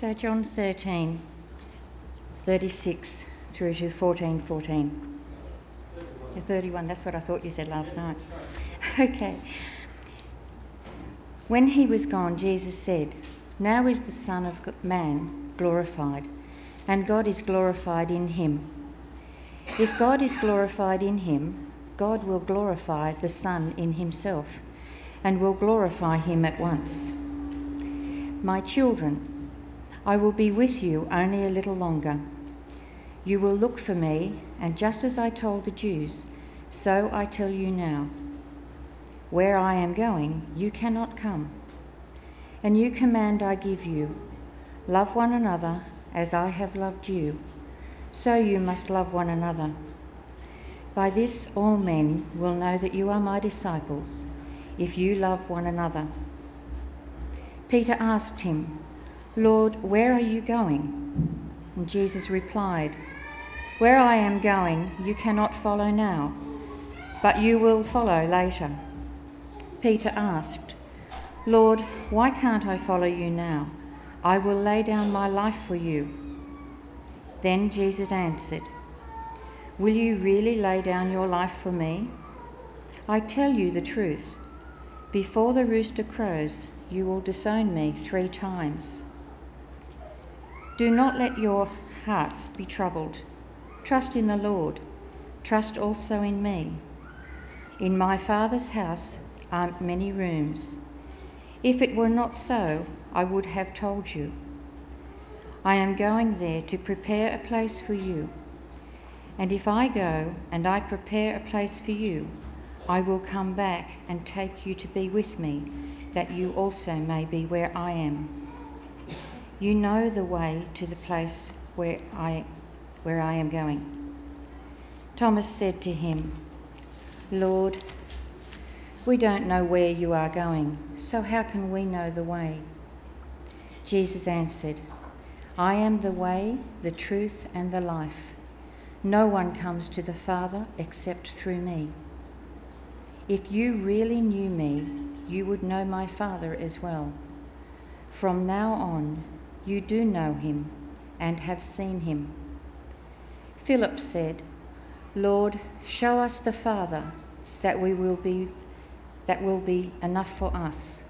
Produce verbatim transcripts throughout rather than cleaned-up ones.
So John thirteen, thirty-six through to fourteen, fourteen. Yeah, thirty-one, that's what I thought you said last night. Okay. When he was gone, Jesus said, "Now is the Son of Man glorified, and God is glorified in him. If God is glorified in him, God will glorify the Son in himself, and will glorify him at once. My children, I will be with you only a little longer. You will look for me, and just as I told the Jews, so I tell you now. Where I am going, you cannot come. A new command I give you, love one another as I have loved you, so you must love one another. By this all men will know that you are my disciples, if you love one another." Peter asked him, "Lord, where are you going?" And Jesus replied, "Where I am going, you cannot follow now, but you will follow later." Peter asked, "Lord, why can't I follow you now? I will lay down my life for you." Then Jesus answered, "Will you really lay down your life for me? I tell you the truth, before the rooster crows, you will disown me three times. Do not let your hearts be troubled. Trust in the Lord. Trust also in me. In my Father's house are many rooms. If it were not so, I would have told you. I am going there to prepare a place for you. And if I go and I prepare a place for you, I will come back and take you to be with me, that you also may be where I am. You know the way to the place where I, where I am going." Thomas said to him, "Lord, we don't know where you are going, so how can we know the way?" Jesus answered, "I am the way, the truth, and the life. No one comes to the Father except through me. If you really knew me, you would know my Father as well. From now on, you do know him and have seen him." Philip said, "Lord, show us the Father, that we will be, that will be enough for us."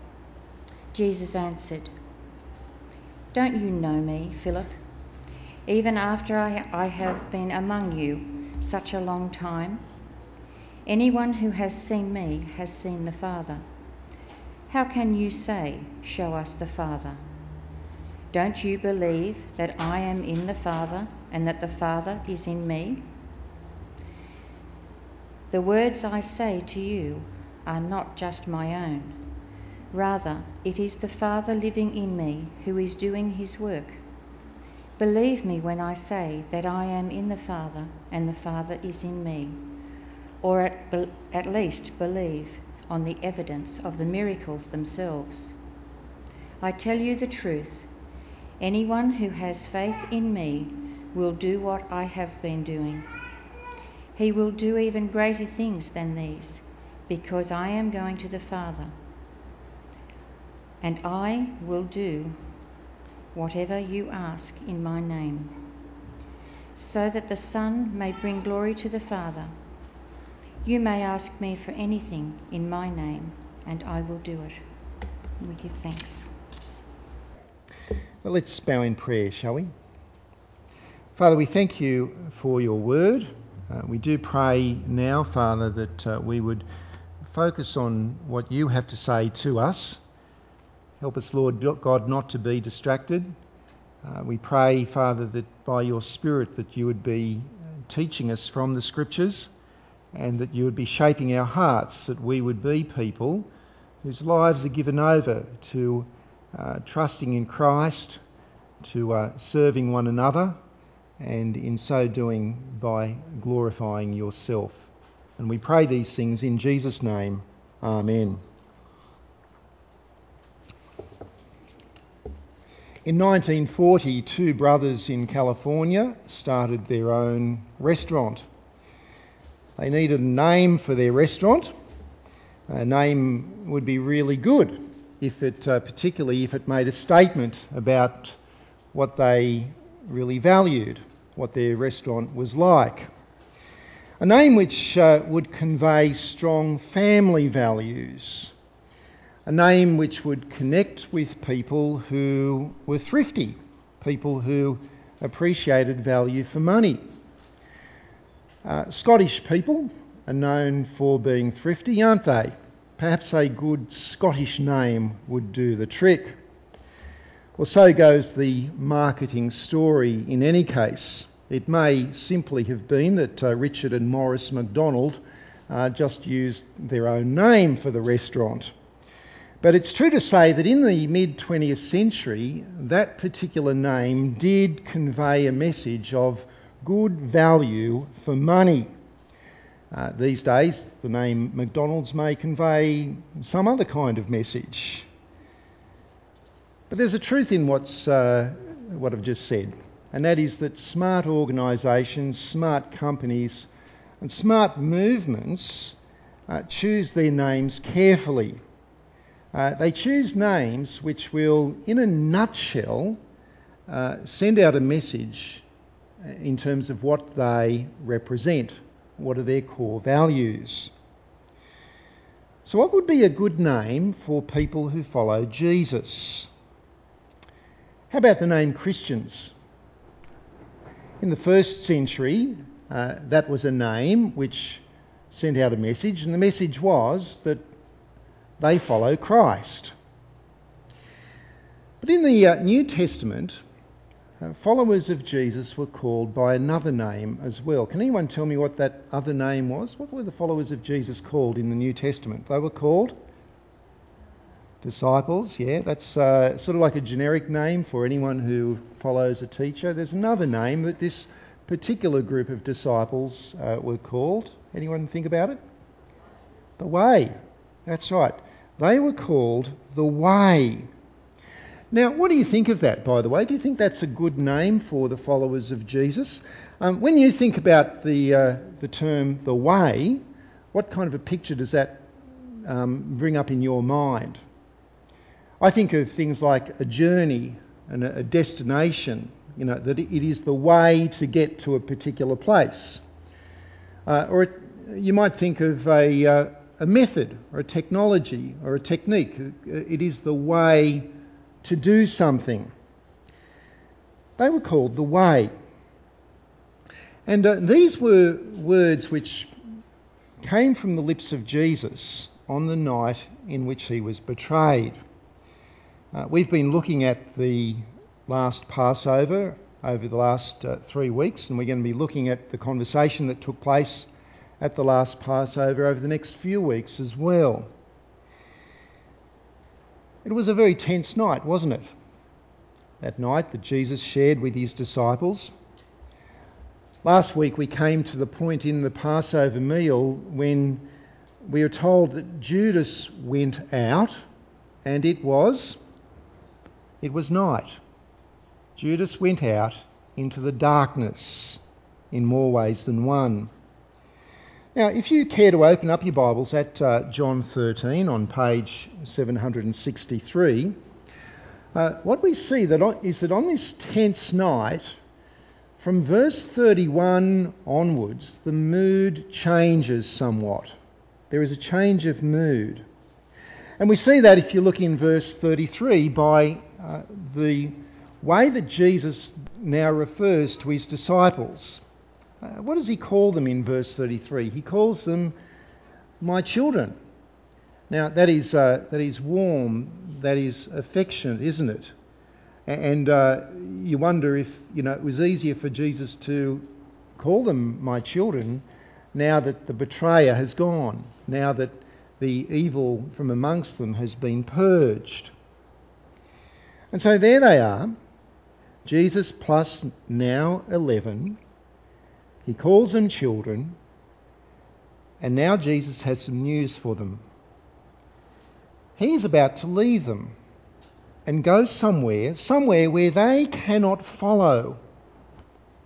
Jesus answered, "Don't you know me, Philip? Even after I, I have been among you such a long time? Anyone who has seen me has seen the Father. How can you say, 'Show us the Father'? Don't you believe that I am in the Father and that the Father is in me? The words I say to you are not just my own. Rather, it is the Father living in me who is doing his work. Believe me when I say that I am in the Father and the Father is in me. Or at, be- at least believe on the evidence of the miracles themselves. I tell you the truth, anyone who has faith in me will do what I have been doing. He will do even greater things than these, because I am going to the Father. And I will do whatever you ask in my name, so that the Son may bring glory to the Father. You may ask me for anything in my name, and I will do it." And we give thanks. Well, let's bow in prayer, shall we? Father, we thank you for your word. Uh, we do pray now, Father, that uh, we would focus on what you have to say to us. Help us, Lord God, not to be distracted. Uh, we pray, Father, that by your Spirit that you would be teaching us from the Scriptures, and that you would be shaping our hearts, that we would be people whose lives are given over to uh, trusting in Christ, to uh, serving one another, and in so doing by glorifying yourself. And we pray these things in Jesus' name. Amen. In nineteen forty, two brothers in California started their own restaurant. They needed a name for their restaurant. A name would be really good, if it, uh, particularly if it made a statement about what they really valued, what their restaurant was like. A name which uh, would convey strong family values, a name which would connect with people who were thrifty, people who appreciated value for money. Uh, Scottish people are known for being thrifty, aren't they? Perhaps a good Scottish name would do the trick. Well, so goes the marketing story in any case. It may simply have been that uh, Richard and Maurice MacDonald uh, just used their own name for the restaurant. But it's true to say that in the mid twentieth century, that particular name did convey a message of good value for money. Uh, these days, the name McDonald's may convey some other kind of message. But there's a truth in what's, uh, what I've just said, and that is that smart organisations, smart companies and smart movements uh, choose their names carefully. Uh, they choose names which will, in a nutshell, uh, send out a message in terms of what they represent. What are their core values? So what would be a good name for people who follow Jesus? How about the name Christians? In the first century, uh, that was a name which sent out a message, and the message was that they follow Christ. But in the uh, New Testament, Uh, followers of Jesus were called by another name as well. Can anyone tell me what that other name was? What were the followers of Jesus called in the New Testament? They were called disciples, yeah. That's uh, sort of like a generic name for anyone who follows a teacher. There's another name that this particular group of disciples uh, were called. Anyone think about it? The Way. That's right. They were called the Way. Now, what do you think of that, by the way? Do you think that's a good name for the followers of Jesus? Um, when you think about the uh, the term the Way, what kind of a picture does that um, bring up in your mind? I think of things like a journey and a destination, you know, that it is the way to get to a particular place. Uh, or it, you might think of a, uh, a method or a technology or a technique. It is the way to do something. They were called the Way. And uh, these were words which came from the lips of Jesus on the night in which he was betrayed. Uh, we've been looking at the last Passover over the last uh, three weeks, and we're going to be looking at the conversation that took place at the last Passover over the next few weeks as well. It was a very tense night, wasn't it? That night that Jesus shared with his disciples. Last week we came to the point in the Passover meal when we are told that Judas went out, and it was it was night. Judas went out into the darkness in more ways than one. Now, if you care to open up your Bibles at uh, John thirteen on page seven hundred sixty-three, uh, what we see that on, is that on this tense night, from verse thirty-one onwards, the mood changes somewhat. There is a change of mood. And we see that if you look in verse thirty-three by uh, the way that Jesus now refers to his disciples. Uh, what does he call them in verse thirty-three? He calls them my children. Now that is uh, that is warm, that is affectionate, isn't it? And uh, you wonder if you know it was easier for Jesus to call them my children now that the betrayer has gone, now that the evil from amongst them has been purged. And so there they are, Jesus plus now eleven. He calls them children, and now Jesus has some news for them. He's about to leave them and go somewhere, somewhere where they cannot follow.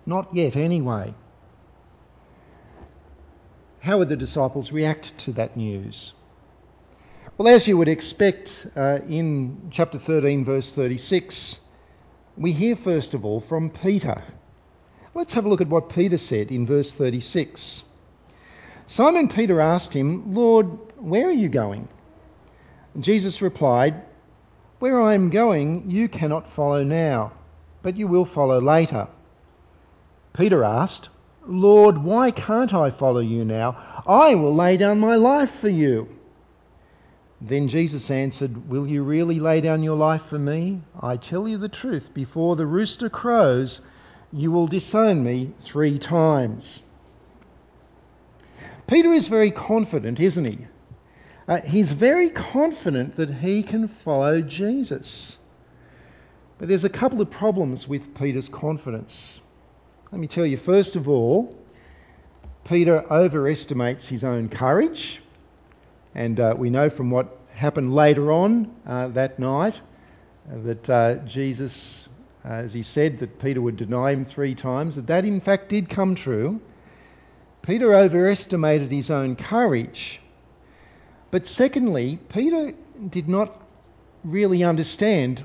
Not yet, anyway. How would the disciples react to that news? Well, as you would expect, uh, in chapter thirteen, verse thirty-six, we hear first of all from Peter. Let's have a look at what Peter said in verse thirty-six. Simon Peter asked him, "Lord, where are you going?" And Jesus replied, "Where I am going, you cannot follow now, but you will follow later." Peter asked, "Lord, why can't I follow you now? I will lay down my life for you." Then Jesus answered, "Will you really lay down your life for me? I tell you the truth, before the rooster crows, you will disown me three times." Peter is very confident, isn't he? Uh, he's very confident that he can follow Jesus. But there's a couple of problems with Peter's confidence. Let me tell you, first of all, Peter overestimates his own courage. And uh, we know from what happened later on uh, that night uh, that uh, Jesus, uh, as he said, that Peter would deny him three times, that that in fact did come true. Peter overestimated his own courage. But secondly, Peter did not really understand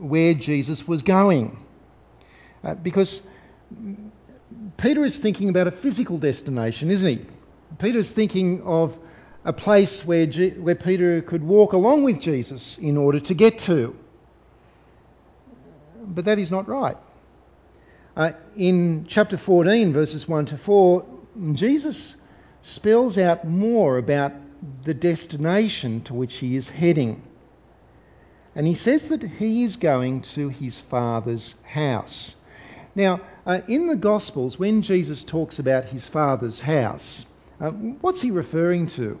where Jesus was going. Uh, because Peter is thinking about a physical destination, isn't he? Peter's thinking of a place where, G- where Peter could walk along with Jesus in order to get to. But that is not right. Uh, in chapter fourteen, verses one to four, Jesus spells out more about the destination to which he is heading. And he says that he is going to his Father's house. Now, uh, in the Gospels, when Jesus talks about his Father's house, uh, what's he referring to?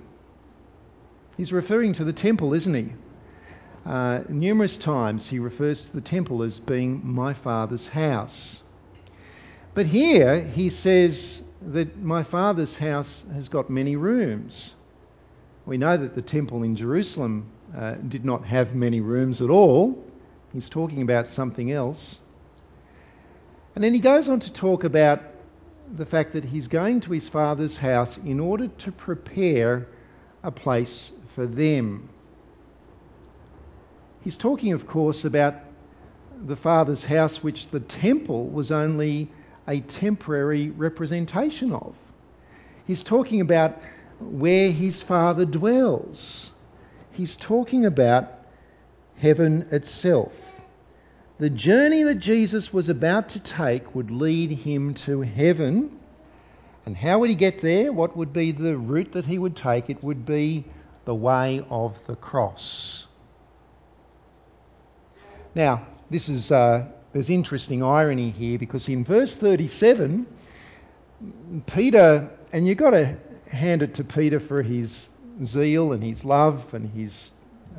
He's referring to the temple, isn't he? Uh, numerous times he refers to the temple as being my Father's house. But here he says that my Father's house has got many rooms. We know that the temple in Jerusalem uh, did not have many rooms at all. He's talking about something else. And then he goes on to talk about the fact that he's going to his Father's house in order to prepare a place for them. He's talking, of course, about the Father's house, which the temple was only a temporary representation of. He's talking about where his Father dwells. He's talking about heaven itself. The journey that Jesus was about to take would lead him to heaven. And how would he get there? What would be the route that he would take? It would be the way of the cross. Now, this is uh, there's interesting irony here, because in verse thirty-seven, Peter, and you've got to hand it to Peter for his zeal and his love and his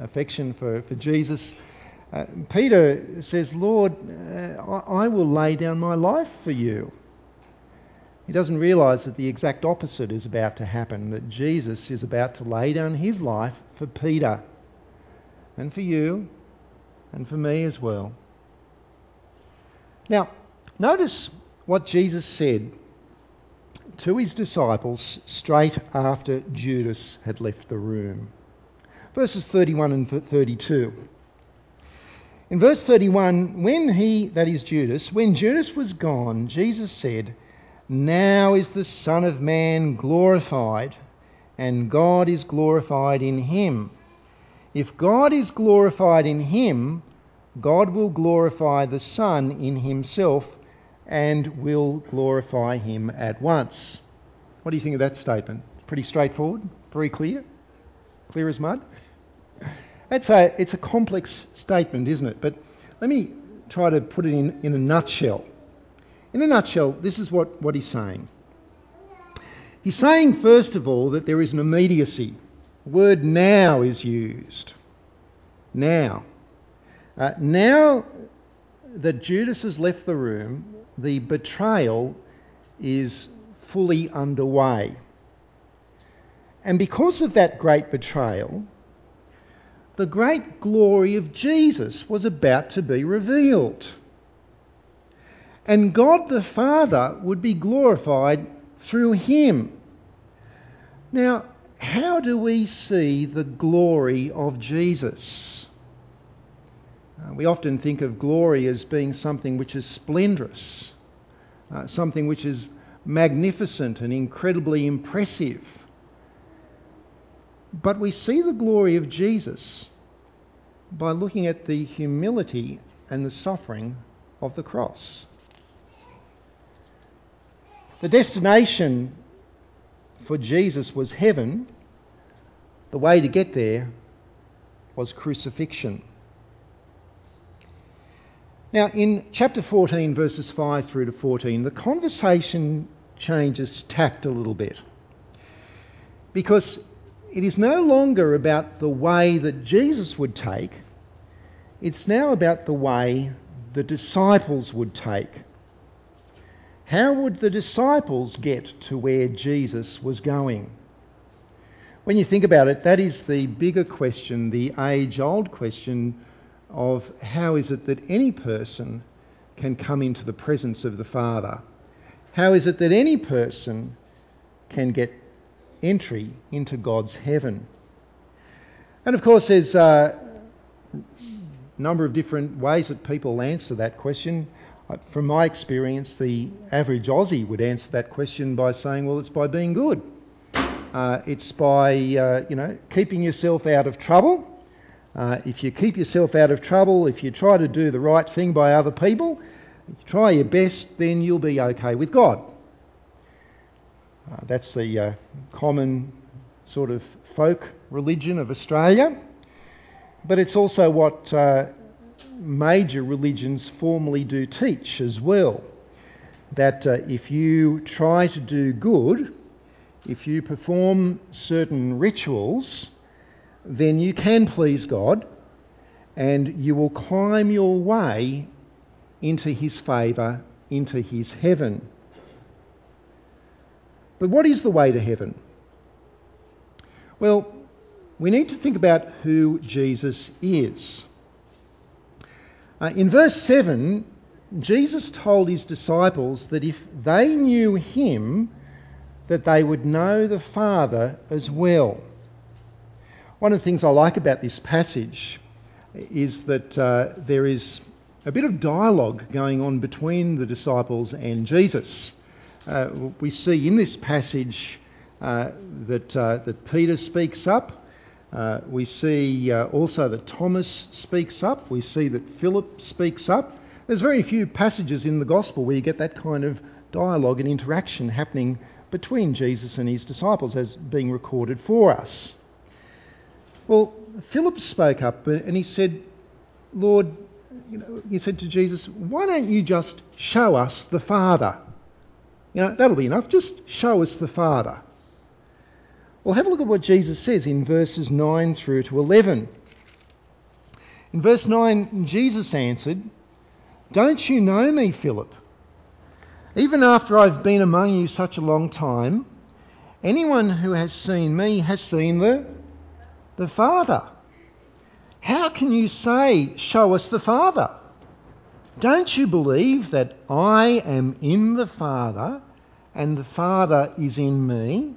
affection for, for Jesus. Uh, Peter says, "Lord, uh, I, I will lay down my life for you." He doesn't realise that the exact opposite is about to happen, that Jesus is about to lay down his life for Peter and for you and for me as well. Now, notice what Jesus said to his disciples straight after Judas had left the room. Verses thirty-one and thirty-two. In verse thirty-one, when he, that is Judas, when Judas was gone, Jesus said, "Now is the Son of Man glorified, and God is glorified in him. If God is glorified in him, God will glorify the Son in himself, and will glorify him at once." What do you think of that statement? Pretty straightforward, very clear, clear as mud. That's a, it's a complex statement, isn't it? But let me try to put it in, in a nutshell. In a nutshell, this is what, what he's saying. He's saying, first of all, that there is an immediacy. The word now is used. Now. Uh, now that Judas has left the room, the betrayal is fully underway. And because of that great betrayal, the great glory of Jesus was about to be revealed. And God the Father would be glorified through him. Now, how do we see the glory of Jesus? Uh, we often think of glory as being something which is splendorous, uh, something which is magnificent and incredibly impressive. But we see the glory of Jesus by looking at the humility and the suffering of the cross. The destination for Jesus was heaven. The way to get there was crucifixion. Now, in chapter fourteen, verses five through to fourteen, the conversation changes tact a little bit, because it is no longer about the way that Jesus would take, it's now about the way the disciples would take. How would the disciples get to where Jesus was going? When you think about it, that is the bigger question, the age-old question of how is it that any person can come into the presence of the Father? How is it that any person can get entry into God's heaven? And of course there's a number of different ways that people answer that question. From my experience, the average Aussie would answer that question by saying, well, it's by being good. Uh, it's by, uh, you know, keeping yourself out of trouble. Uh, if you keep yourself out of trouble, if you try to do the right thing by other people, if you try your best, then you'll be okay with God. Uh, that's the uh, common sort of folk religion of Australia. But it's also what uh, major religions formally do teach as well, that uh, if you try to do good, if you perform certain rituals, then you can please God and you will climb your way into his favour, into his heaven. But what is the way to heaven? Well, we need to think about who Jesus is. Uh, in verse seven, Jesus told his disciples that if they knew him, that they would know the Father as well. One of the things I like about this passage is that uh, there is a bit of dialogue going on between the disciples and Jesus. Uh, we see in this passage uh, that, uh, that Peter speaks up. Uh, we see uh, also that Thomas speaks up. We see that Philip speaks up. There's very few passages in the Gospel where you get that kind of dialogue and interaction happening between Jesus and his disciples as being recorded for us. Well, Philip spoke up and he said, Lord, you know, he said to Jesus, why don't you just show us the Father? You know, that'll be enough. Just show us the Father. Well, have a look at what Jesus says in verses nine through to eleven. In verse nine, Jesus answered, don't you know me, Philip? Even after I've been among you such a long time, anyone who has seen me has seen the, the Father. How can you say, show us the Father? Don't you believe that I am in the Father and the Father is in me?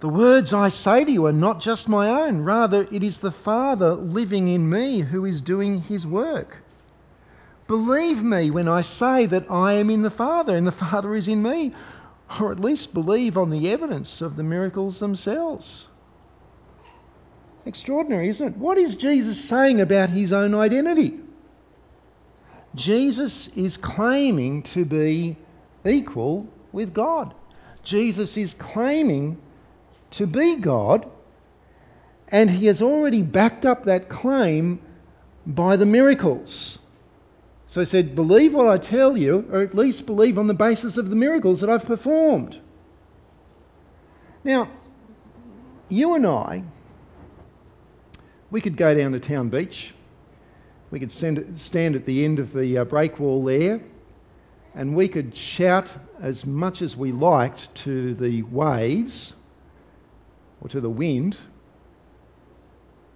The words I say to you are not just my own, rather it is the Father living in me who is doing his work. Believe me when I say that I am in the Father and the Father is in me, or at least believe on the evidence of the miracles themselves. Extraordinary, isn't it? What is Jesus saying about his own identity? Jesus is claiming to be equal with God. Jesus is claiming to be God, and he has already backed up that claim by the miracles. So he said, believe what I tell you, or at least believe on the basis of the miracles that I've performed. Now, you and I, we could go down to Town Beach, we could stand at the end of the break wall there, and we could shout as much as we liked to the waves, or to the wind.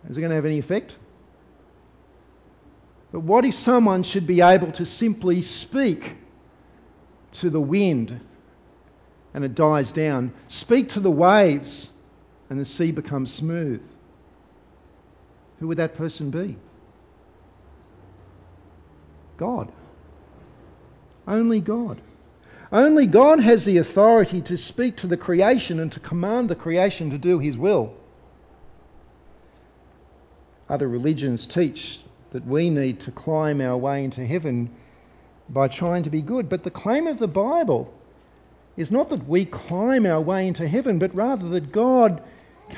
Is it going to have any effect? But what if someone should be able to simply speak to the wind and it dies down? Speak to the waves and the sea becomes smooth. Who would that person be? God. Only God. Only God has the authority to speak to the creation and to command the creation to do his will. Other religions teach that we need to climb our way into heaven by trying to be good. But the claim of the Bible is not that we climb our way into heaven, but rather that God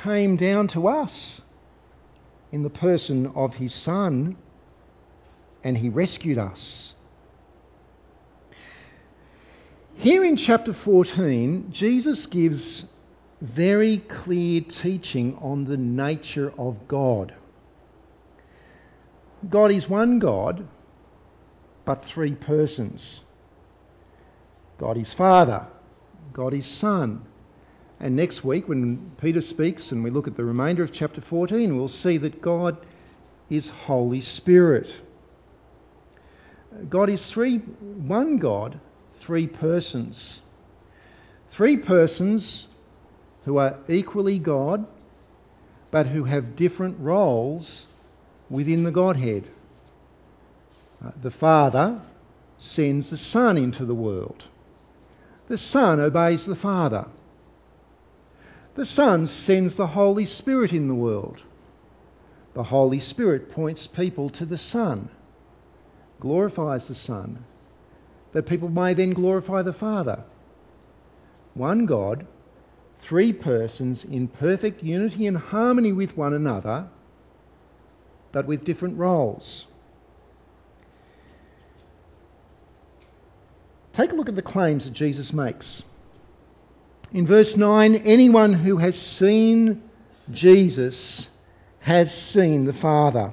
came down to us in the person of his Son, and he rescued us. Here in chapter fourteen, Jesus gives very clear teaching on the nature of God. God is one God, but three persons. God is Father, God is Son. And next week, when Peter speaks and we look at the remainder of chapter fourteen, we'll see that God is Holy Spirit. God is three, one God, three persons. Three persons who are equally God, but who have different roles within the Godhead. The Father sends the Son into the world. The Son obeys the Father. The Son sends the Holy Spirit in the world. The Holy Spirit points people to the Son, glorifies the Son, that people may then glorify the Father. One God, three persons in perfect unity and harmony with one another, but with different roles. Take a look at the claims that Jesus makes. In verse nine, anyone who has seen Jesus has seen the Father.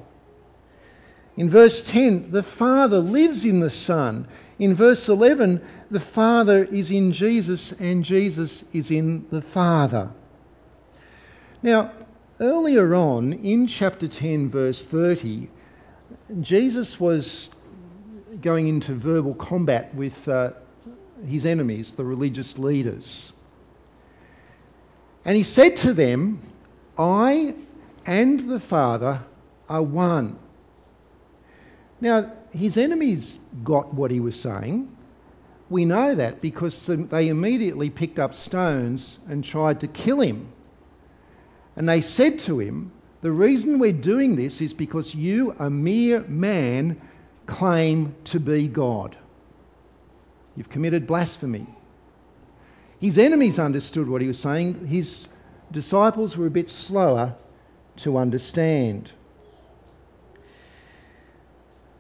In verse ten, the Father lives in the Son. In verse eleven, the Father is in Jesus and Jesus is in the Father. Now, earlier on in chapter ten, verse thirty, Jesus was going into verbal combat with uh, his enemies, the religious leaders. And he said to them, I and the Father are one. Now, his enemies got what he was saying. We know that because they immediately picked up stones and tried to kill him. And they said to him, the reason we're doing this is because you, a mere man, claim to be God. You've committed blasphemy. His enemies understood what he was saying. His disciples were a bit slower to understand.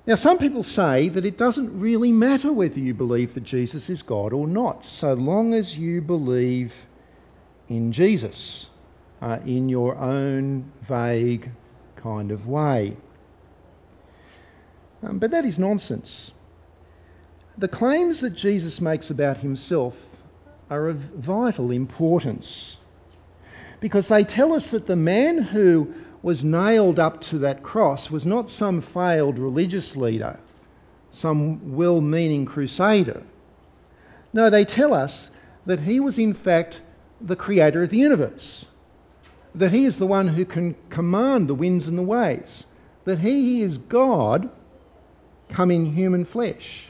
Now, some people say that it doesn't really matter whether you believe that Jesus is God or not, so long as you believe in Jesus, uh, in your own vague kind of way. Um, but that is nonsense. The claims that Jesus makes about himself are of vital importance because they tell us that the man who was nailed up to that cross was not some failed religious leader, some well-meaning crusader. No, they tell us that he was in fact the creator of the universe, that he is the one who can command the winds and the waves, that he is God come in human flesh.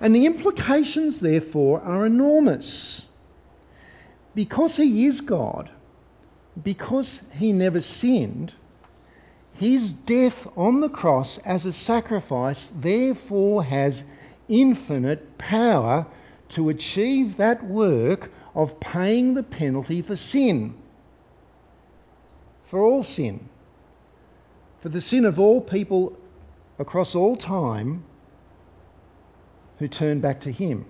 And the implications, therefore, are enormous. Because he is God, because he never sinned, his death on the cross as a sacrifice therefore has infinite power to achieve that work of paying the penalty for sin, for all sin, for the sin of all people across all time who turn back to him.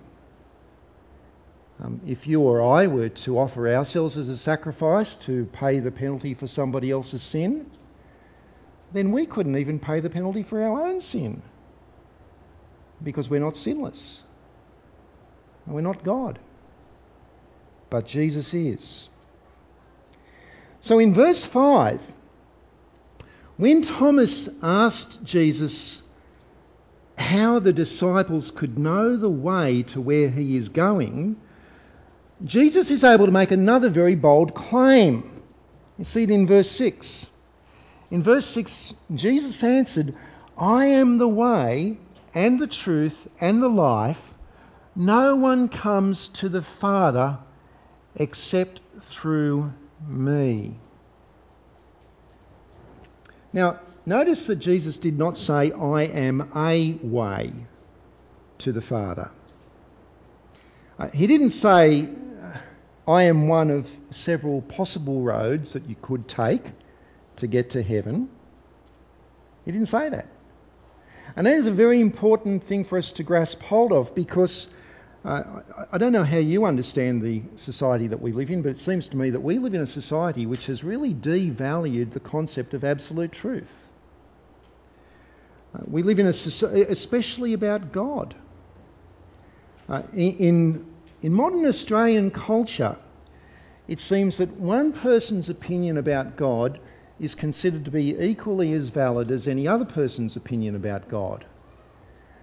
Um, if you or I were to offer ourselves as a sacrifice to pay the penalty for somebody else's sin, then we couldn't even pay the penalty for our own sin because we're not sinless and we're not God. But Jesus is. So in verse five, when Thomas asked Jesus how the disciples could know the way to where he is going, Jesus is able to make another very bold claim. You see it in verse six. In verse six, Jesus answered, I am the way and the truth and the life. No one comes to the Father except through me. Now, notice that Jesus did not say, I am a way to the Father. Uh, he didn't say, I am one of several possible roads that you could take to get to heaven. He didn't say that. And that is a very important thing for us to grasp hold of, because uh, I don't know how you understand the society that we live in, but it seems to me that we live in a society which has really devalued the concept of absolute truth. Uh, we live in a society, especially about God. Uh, in, in modern Australian culture, it seems that one person's opinion about God is considered to be equally as valid as any other person's opinion about God.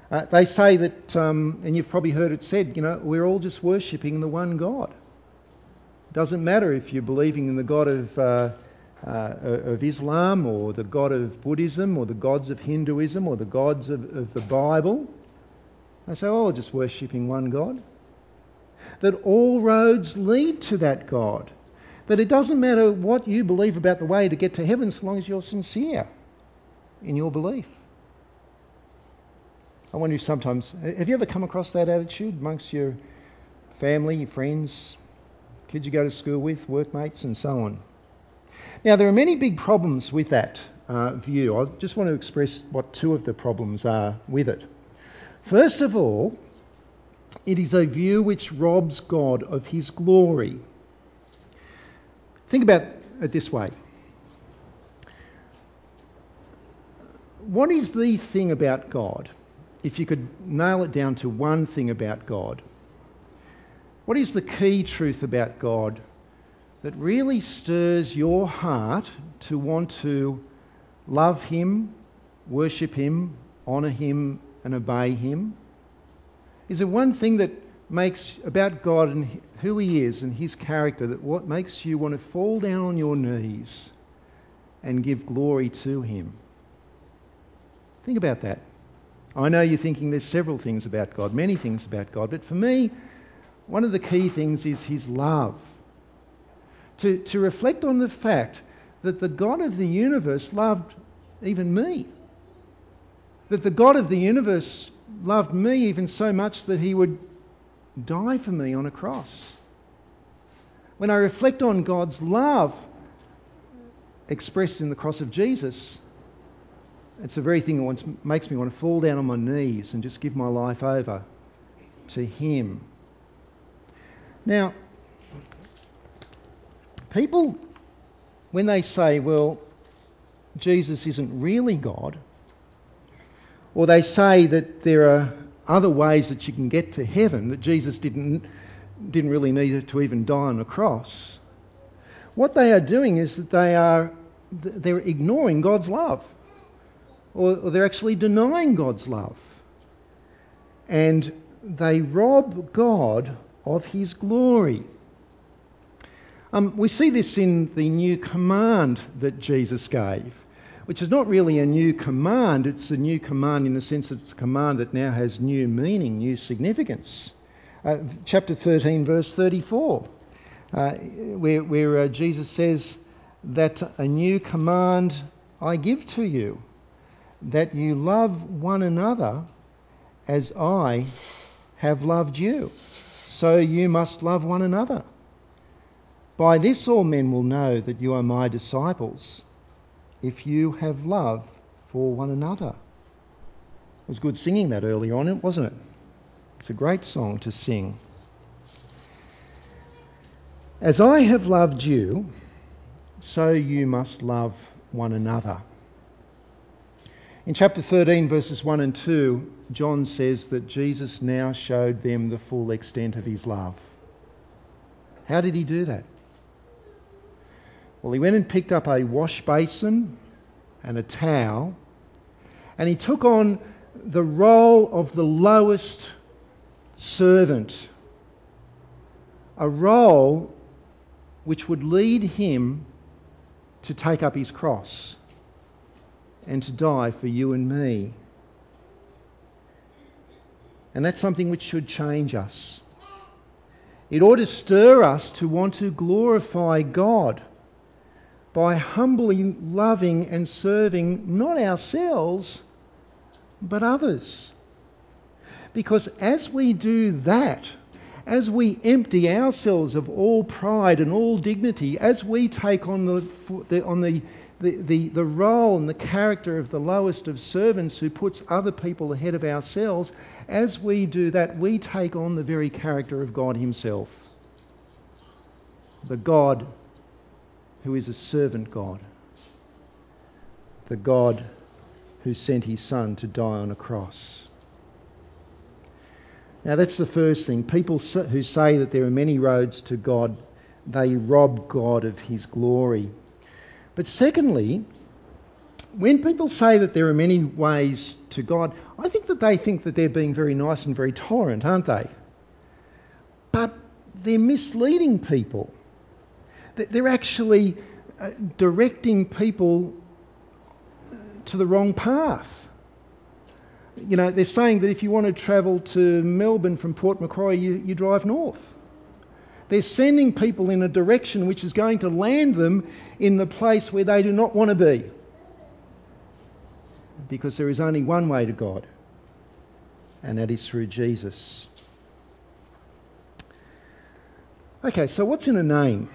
Uh, they say that, um, and you've probably heard it said, you know, we're all just worshipping the one God. Doesn't matter if you're believing in the God of, uh, uh, of Islam, or the God of Buddhism, or the gods of Hinduism, or the gods of, of the Bible. They say, oh, just worshipping one God. That all roads lead to that God. That it doesn't matter what you believe about the way to get to heaven, so long as you're sincere in your belief. I wonder if sometimes... Have you ever come across that attitude amongst your family, your friends, kids you go to school with, workmates and so on? Now, there are many big problems with that uh, view. I just want to express what two of the problems are with it. First of all, it is a view which robs God of his glory. Think about it this way. What is the thing about God? If you could nail it down to one thing about God, what is the key truth about God that really stirs your heart to want to love him, worship him, honour him and obey him? Is there one thing that makes about God and who he is and his character, that what makes you want to fall down on your knees and give glory to him? Think about that. I know you're thinking there's several things about God, many things about God, but for me, one of the key things is his love. To, to reflect on the fact that the God of the universe loved even me. That the God of the universe loved me even so much that he would die for me on a cross. When I reflect on God's love expressed in the cross of Jesus, it's the very thing that makes me want to fall down on my knees and just give my life over to him. Now, people, when they say, well, Jesus isn't really God, or they say that there are other ways that you can get to heaven, that Jesus didn't didn't really need to even die on a cross, what they are doing is that they are they're ignoring God's love, or, or they're actually denying God's love, and they rob God of his glory. Um, we see this in the new command that Jesus gave, which is not really a new command. It's a new command in the sense that it's a command that now has new meaning, new significance. Uh, chapter thirteen, verse thirty-four, uh, where, where uh, Jesus says that a new command I give to you, that you love one another as I have loved you. So you must love one another. By this all men will know that you are my disciples, if you have love for one another. It was good singing that early on, wasn't it? It's a great song to sing. As I have loved you, so you must love one another. In chapter thirteen, verses one and two, John says that Jesus now showed them the full extent of his love. How did he do that? Well, he went and picked up a wash basin and a towel, and he took on the role of the lowest servant, a role which would lead him to take up his cross, and to die for you and me. And that's something which should change us. It ought to stir us to want to glorify God by humbly loving and serving not ourselves, but others. Because as we do that, as we empty ourselves of all pride and all dignity, as we take on the, the on the, the, the, the role and the character of the lowest of servants who puts other people ahead of ourselves, as we do that, we take on the very character of God himself. The God who is a servant God. The God who sent his son to die on a cross. Now that's the first thing. People who say that there are many roads to God, they rob God of his glory. But secondly, when people say that there are many ways to God, I think that they think that they're being very nice and very tolerant, aren't they? But they're misleading people. They're actually directing people to the wrong path. You know, they're saying that if you want to travel to Melbourne from Port Macquarie, you, you drive north. They're sending people in a direction which is going to land them in the place where they do not want to be. Because there is only one way to God, and that is through Jesus. Okay, so what's in a name?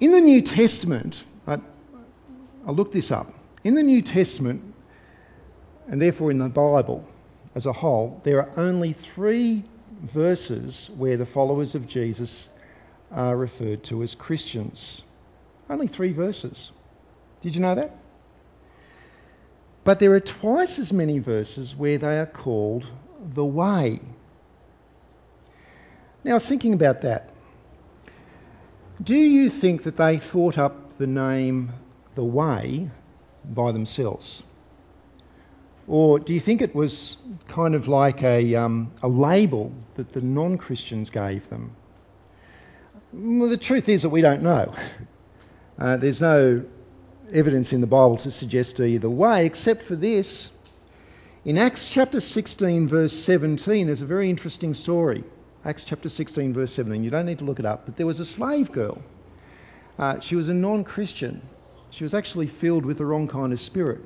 In the New Testament, I, I looked this up. In the New Testament, and therefore in the Bible as a whole, there are only three verses where the followers of Jesus are referred to as Christians. Only three verses. Did you know that? But there are twice as many verses where they are called the Way. Now, I was thinking about that. Do you think that they thought up the name the Way by themselves? Or do you think it was kind of like a, um, a label that the non-Christians gave them? Well, the truth is that we don't know. Uh, there's no evidence in the Bible to suggest either way, except for this. In Acts chapter sixteen, verse seventeen, there's a very interesting story. Acts chapter sixteen, verse seventeen. You don't need to look it up, but there was a slave girl. Uh, she was a non-Christian. She was actually filled with the wrong kind of spirit.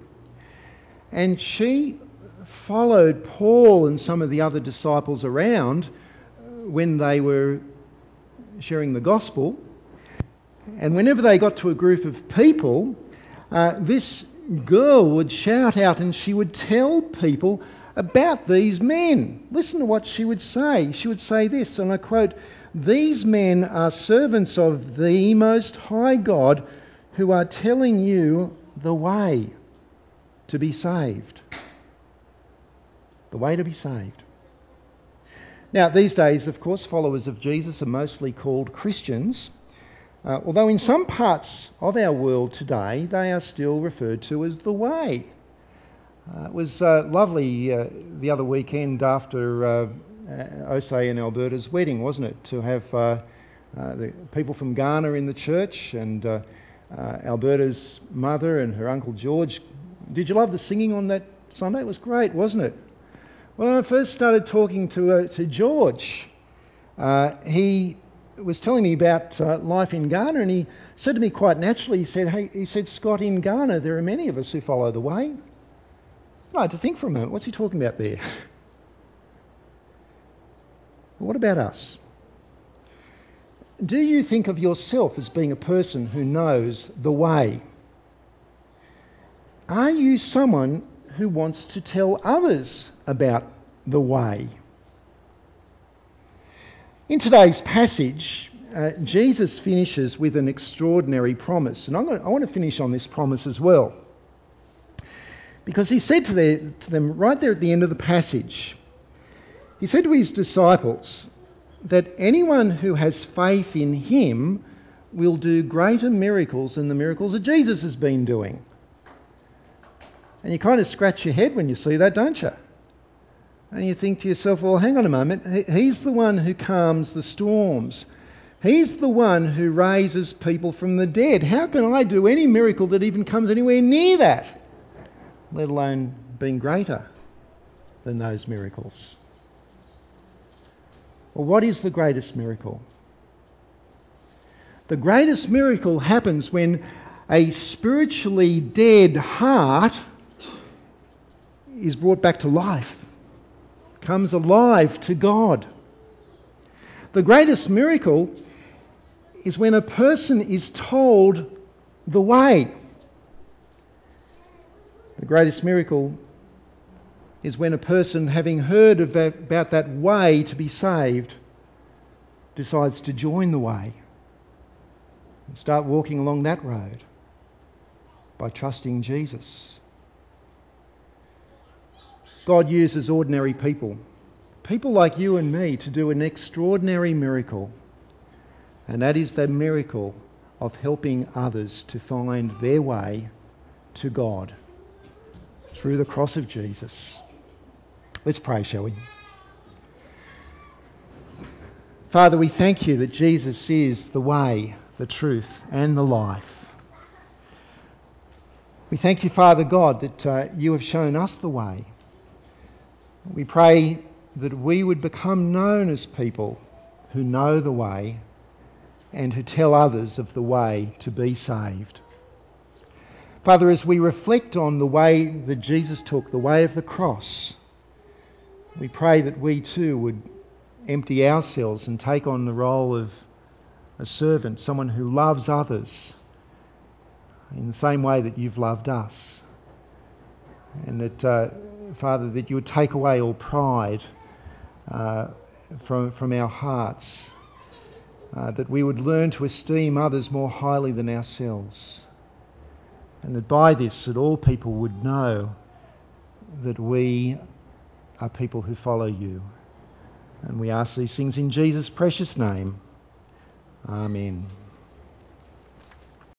And she followed Paul and some of the other disciples around when they were sharing the gospel. And whenever they got to a group of people, uh, this girl would shout out and she would tell people about these men. Listen to what she would say. She would say this, and I quote, "These men are servants of the Most High God who are telling you the way to be saved." The way to be saved. Now, these days, of course, followers of Jesus are mostly called Christians, uh, although in some parts of our world today, they are still referred to as the Way. Uh, it was uh, lovely uh, the other weekend after uh, Osei and Alberta's wedding, wasn't it, to have uh, uh, the people from Ghana in the church, and uh, uh, Alberta's mother and her Uncle George. Did you love the singing on that Sunday? It was great, wasn't it? Well, when I first started talking to uh, to George, uh, he was telling me about uh, life in Ghana, and he said to me quite naturally, he said, "Hey," he said, "Scott, in Ghana there are many of us who follow the Way." I had to think for a moment, what's he talking about there? What about us? Do you think of yourself as being a person who knows the way? Are you someone who wants to tell others about the way? In today's passage, uh, Jesus finishes with an extraordinary promise. And I'm gonna, I want to finish on this promise as well. Because he said to, their, to them right there at the end of the passage, he said to his disciples that anyone who has faith in him will do greater miracles than the miracles that Jesus has been doing. And you kind of scratch your head when you see that, don't you? And you think to yourself, well, hang on a moment, he's the one who calms the storms. He's the one who raises people from the dead. How can I do any miracle that even comes anywhere near that, let alone being greater than those miracles? Well, what is the greatest miracle? The greatest miracle happens when a spiritually dead heart is brought back to life, comes alive to God. The greatest miracle is when a person is told the way. The greatest miracle is when a person, having heard about that way to be saved, decides to join the way and start walking along that road by trusting Jesus. God uses ordinary people, people like you and me, to do an extraordinary miracle. And that is the miracle of helping others to find their way to God through the cross of Jesus. Let's pray, shall we? Father, we thank you that Jesus is the way, the truth, and the life. We thank you, Father God, that uh, you have shown us the way. We pray that we would become known as people who know the way and who tell others of the way to be saved. Father, as we reflect on the way that Jesus took, the way of the cross, we pray that we too would empty ourselves and take on the role of a servant, someone who loves others in the same way that you've loved us. And that, uh, Father, that you would take away all pride uh, from, from our hearts, uh, that we would learn to esteem others more highly than ourselves, and that by this that all people would know that we are people who follow you. And we ask these things in Jesus' precious name. Amen.